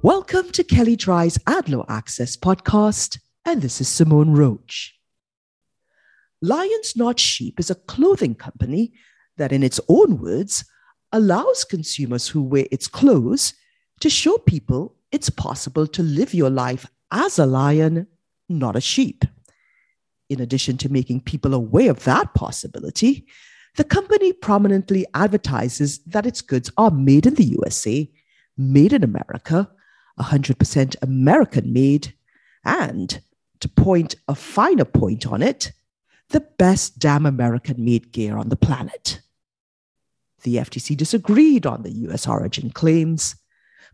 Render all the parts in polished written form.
Welcome to Kelly Drye's Ad Law Access podcast, and this is Simone Roach. Lions Not Sheep is a clothing company that, in its own words, allows consumers who wear its clothes to show people it's possible to live your life as a lion, not a sheep. In addition to making people aware of that possibility, the company prominently advertises that its goods are made in the USA, made in America, 100% American made, and, to point a finer point on it, the best damn American made gear on the planet. The FTC disagreed on the US origin claims,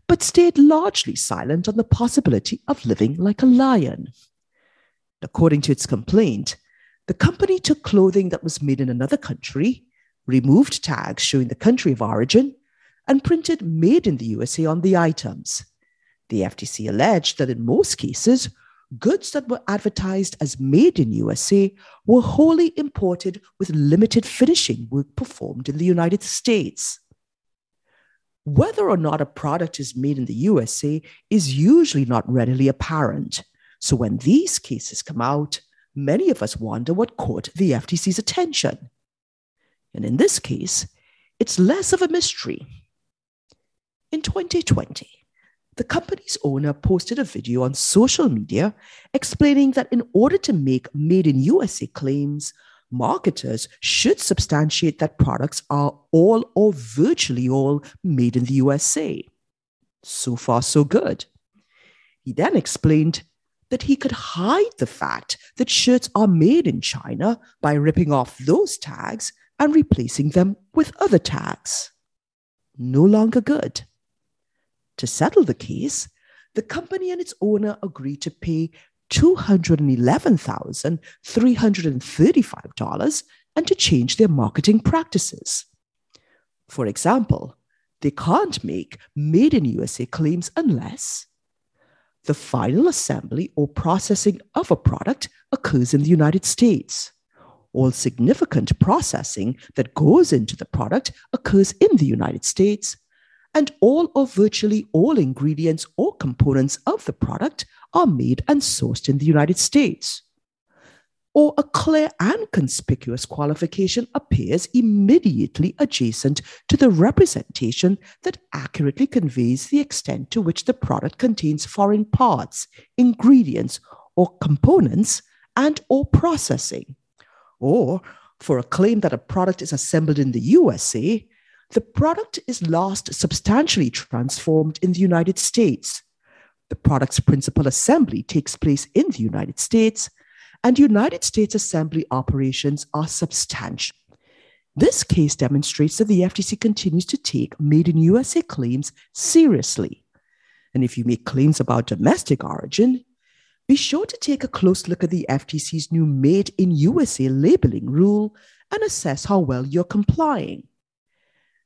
but stayed largely silent on the possibility of living like a lion. According to its complaint, the company took clothing that was made in another country, removed tags showing the country of origin, and printed "Made in the USA" on the items. The FTC alleged that in most cases, goods that were advertised as made in USA were wholly imported with limited finishing work performed in the United States. Whether or not a product is made in the USA is usually not readily apparent. So when these cases come out, many of us wonder what caught the FTC's attention. And in this case, it's less of a mystery. In 2020, the company's owner posted a video on social media explaining that in order to make Made in USA claims, marketers should substantiate that products are all or virtually all made in the USA. So far, so good. He then explained that he could hide the fact that shirts are made in China by ripping off those tags and replacing them with other tags. No longer good. To settle the case, the company and its owner agreed to pay $211,335 and to change their marketing practices. For example, they can't make Made in USA claims unless the final assembly or processing of a product occurs in the United States. All significant processing that goes into the product occurs in the United States, and all or virtually all ingredients or components of the product are made and sourced in the United States. Or a clear and conspicuous qualification appears immediately adjacent to the representation that accurately conveys the extent to which the product contains foreign parts, ingredients, or components, and/or processing. Or, for a claim that a product is assembled in the USA, the product is last substantially transformed in the United States. The product's principal assembly takes place in the United States, and United States assembly operations are substantial. This case demonstrates that the FTC continues to take Made in USA claims seriously. And if you make claims about domestic origin, be sure to take a close look at the FTC's new Made in USA labeling rule and assess how well you're complying.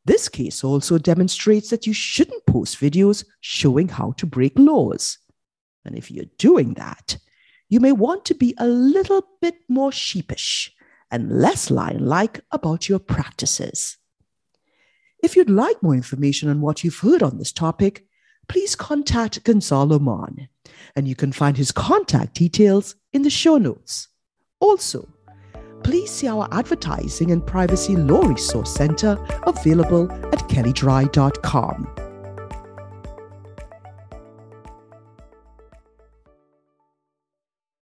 This case also demonstrates that you shouldn't post videos showing how to break laws. And if you're doing that, you may want to be a little bit more sheepish and less lion-like about your practices. If you'd like more information on what you've heard on this topic, please contact Gonzalo Mon, and you can find his contact details in the show notes. Also, please see our Advertising and Privacy Law Resource Center available at kellydry.com.